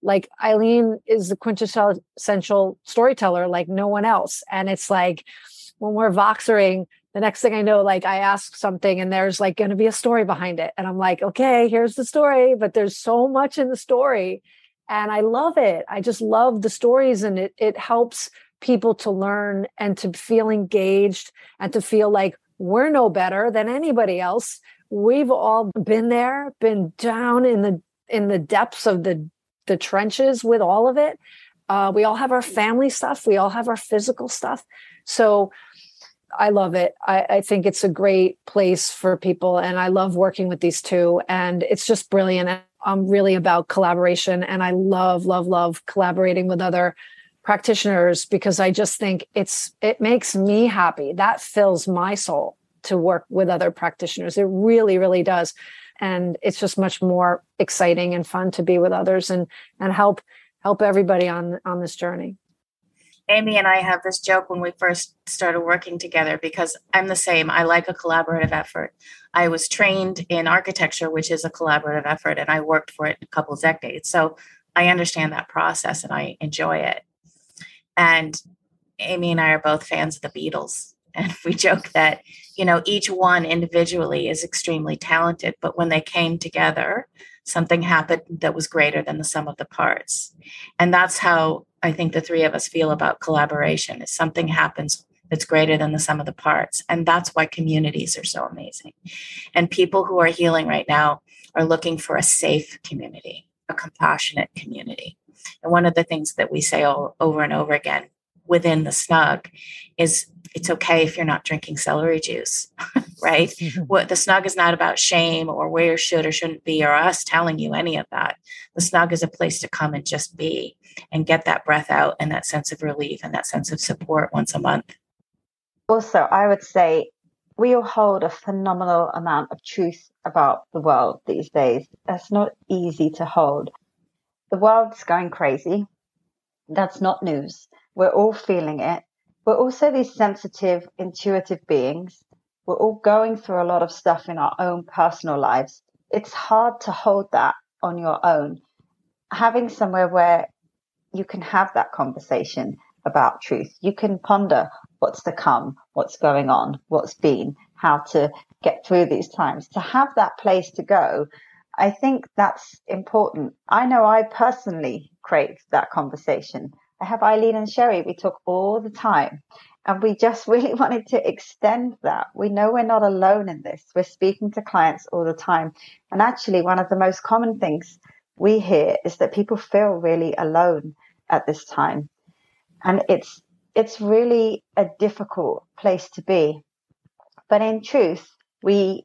Like Eileen is the quintessential storyteller, like no one else. And it's like when we're voxering, the next thing I know, like I ask something and there's like going to be a story behind it. And I'm like, okay, here's the story, but there's so much in the story. And I love it. I just love the stories, and it it helps people to learn and to feel engaged and to feel like we're no better than anybody else. We've all been there, been down in the in the depths of the the trenches with all of it. Uh, we all have our family stuff. We all have our physical stuff. So I love it. I, I think it's a great place for people. And I love working with these two. And it's just brilliant. I'm really about collaboration. And I love, love, love collaborating with other practitioners, because I just think it's it makes me happy. That fills my soul to work with other practitioners. It really, really does. And it's just much more exciting and fun to be with others and and help help everybody on, on this journey. Amie and I have this joke when we first started working together, because I'm the same. I like a collaborative effort. I was trained in architecture, which is a collaborative effort, and I worked for it a couple of decades. So I understand that process and I enjoy it. And Amie and I are both fans of the Beatles. And we joke that, you know, each one individually is extremely talented, but when they came together, something happened that was greater than the sum of the parts. And that's how I think the three of us feel about collaboration, is something happens that's greater than the sum of the parts. And that's why communities are so amazing. And people who are healing right now are looking for a safe community, a compassionate community. And one of the things that we say all over and over again within the Snug is, it's okay if you're not drinking celery juice, right? Mm-hmm. What the Snug is not about shame or where you should or shouldn't be or us telling you any of that. The Snug is a place to come and just be and get that breath out and that sense of relief and that sense of support once a month. Also, I would say we all hold a phenomenal amount of truth about the world these days. That's not easy to hold. The world's going crazy. That's not news. We're all feeling it. We're also these sensitive, intuitive beings. We're all going through a lot of stuff in our own personal lives. It's hard to hold that on your own. Having somewhere where you can have that conversation about truth, you can ponder what's to come, what's going on, what's been, how to get through these times. To have that place to go, I think that's important. I know I personally crave that conversation. I have Eileen and Sherri. We talk all the time, and we just really wanted to extend that. We know we're not alone in this. We're speaking to clients all the time. And actually, one of the most common things we hear is that people feel really alone at this time. And it's, it's really a difficult place to be. But in truth, we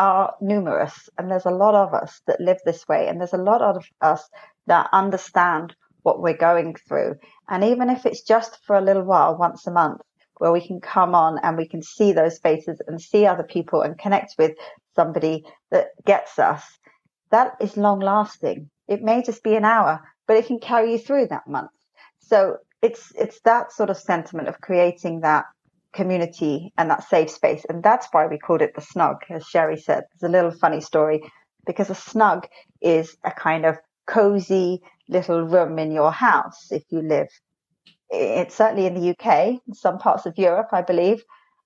are numerous, and there's a lot of us that live this way. And there's a lot of us that understand what we're going through. And even if it's just for a little while, once a month, where we can come on and we can see those faces and see other people and connect with somebody that gets us, that is long lasting. It may just be an hour, but it can carry you through that month. So it's it's that sort of sentiment of creating that community and that safe space. And that's why we called it the Snug, as Sherri said. There's a little funny story, because a snug is a kind of cozy little room in your house if you live, it's certainly in the U K, some parts of Europe, I believe.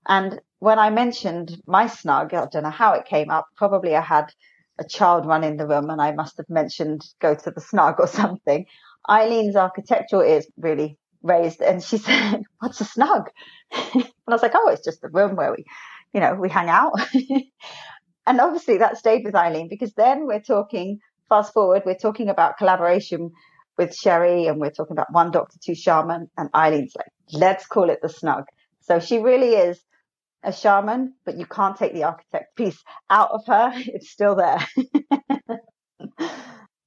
And when I mentioned my snug, I don't know how it came up, probably I had a child run in the room and I must have mentioned go to the snug or something. Eileen's architectural ears really raised, and she said, "What's a snug?" And I was like, "Oh, it's just the room where we, you know, we hang out." And obviously that stayed with Eileen, because then we're talking, fast forward, we're talking about collaboration with Sherri, and we're talking about one doctor, two shaman, and Eileen's like, let's call it the Snug. So she really is a shaman, but you can't take the architect piece out of her. It's still there.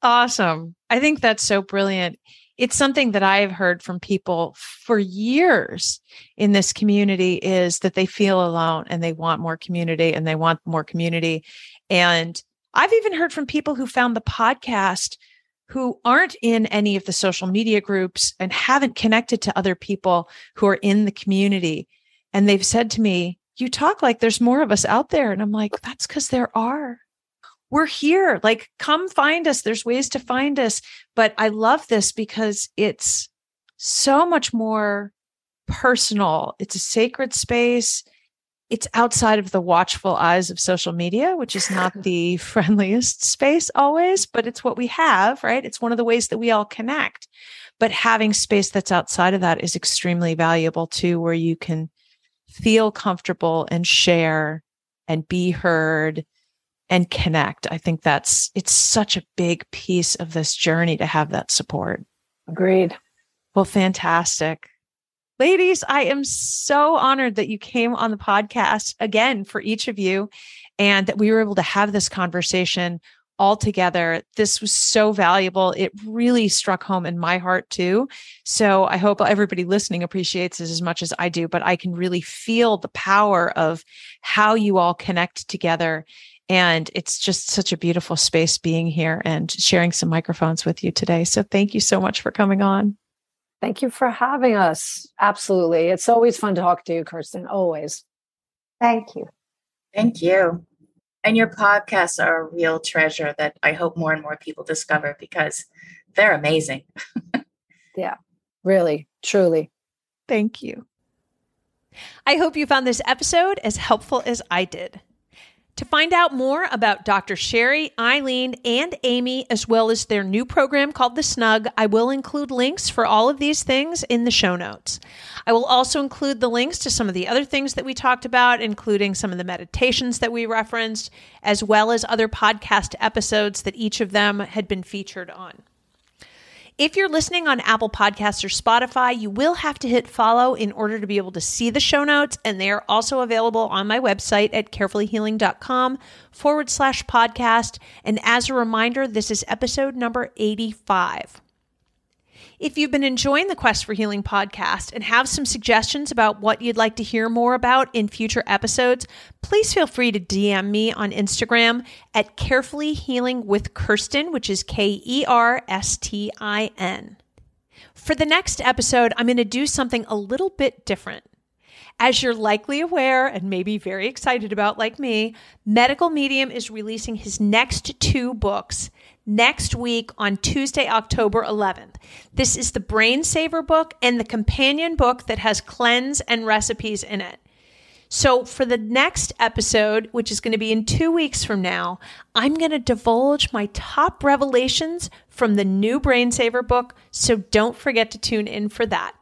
Awesome. I think that's so brilliant. It's something that I've heard from people for years in this community, is that they feel alone and they want more community and they want more community. And I've even heard from people who found the podcast who aren't in any of the social media groups and haven't connected to other people who are in the community. And they've said to me, "You talk like there's more of us out there." And I'm like, that's because there are. We're here. Like, come find us. There's ways to find us. But I love this because it's so much more personal. It's a sacred space. It's outside of the watchful eyes of social media, which is not the friendliest space always, but it's what we have, right? It's one of the ways that we all connect. But having space that's outside of that is extremely valuable too, where you can feel comfortable and share and be heard and connect. I think that's, it's such a big piece of this journey to have that support. Agreed. Well, fantastic. Ladies, I am so honored that you came on the podcast again, for each of you, and that we were able to have this conversation all together. This was so valuable. It really struck home in my heart too. So I hope everybody listening appreciates this as much as I do, but I can really feel the power of how you all connect together. And it's just such a beautiful space being here and sharing some microphones with you today. So thank you so much for coming on. Thank you for having us. Absolutely. It's always fun to talk to you, Kirsten. Always. Thank you. Thank you. And your podcasts are a real treasure that I hope more and more people discover, because they're amazing. Yeah, really, truly. Thank you. I hope you found this episode as helpful as I did. To find out more about Doctor Sherri, Eileen, and Amie, as well as their new program called The Snug, I will include links for all of these things in the show notes. I will also include the links to some of the other things that we talked about, including some of the meditations that we referenced, as well as other podcast episodes that each of them had been featured on. If you're listening on Apple Podcasts or Spotify, you will have to hit follow in order to be able to see the show notes, and they are also available on my website at carefullyhealing.com forward slash podcast. And as a reminder, this is episode number eighty-five. If you've been enjoying the Quest for Healing podcast and have some suggestions about what you'd like to hear more about in future episodes, please feel free to D M me on Instagram at Carefully Healing with Kirsten, which is K E R S T I N. For the next episode, I'm going to do something a little bit different. As you're likely aware and maybe very excited about, like me, Medical Medium is releasing his next two books next week on Tuesday, October eleventh. This is the Brain Saver book and the companion book that has cleanse and recipes in it. So for the next episode, which is going to be in two weeks from now, I'm going to divulge my top revelations from the new Brain Saver book, so don't forget to tune in for that.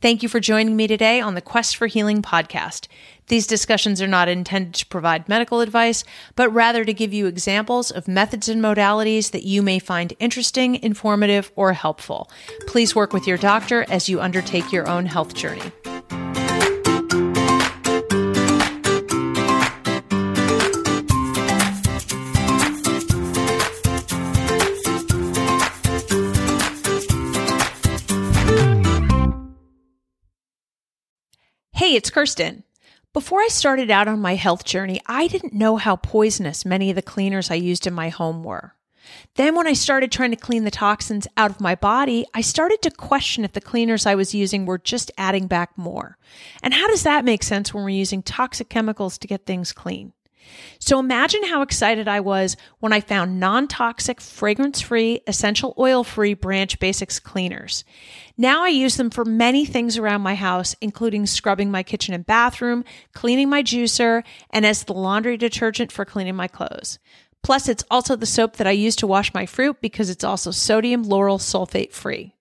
Thank you for joining me today on the Quest for Healing podcast. These discussions are not intended to provide medical advice, but rather to give you examples of methods and modalities that you may find interesting, informative, or helpful. Please work with your doctor as you undertake your own health journey. Hey, it's Kirsten. Before I started out on my health journey, I didn't know how poisonous many of the cleaners I used in my home were. Then when I started trying to clean the toxins out of my body, I started to question if the cleaners I was using were just adding back more. And how does that make sense when we're using toxic chemicals to get things clean? So imagine how excited I was when I found non-toxic, fragrance-free, essential oil-free Branch Basics cleaners. Now I use them for many things around my house, including scrubbing my kitchen and bathroom, cleaning my juicer, and as the laundry detergent for cleaning my clothes. Plus, it's also the soap that I use to wash my fruit because it's also sodium lauryl sulfate free.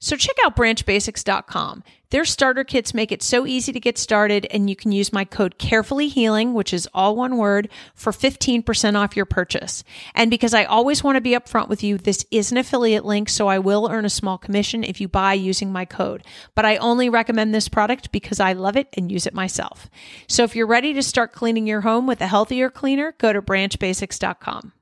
So check out branch basics dot com. Their starter kits make it so easy to get started, and you can use my code carefullyhealing, which is all one word, for fifteen percent off your purchase. And because I always want to be upfront with you, this is an affiliate link, so I will earn a small commission if you buy using my code. But I only recommend this product because I love it and use it myself. So if you're ready to start cleaning your home with a healthier cleaner, go to branch basics dot com.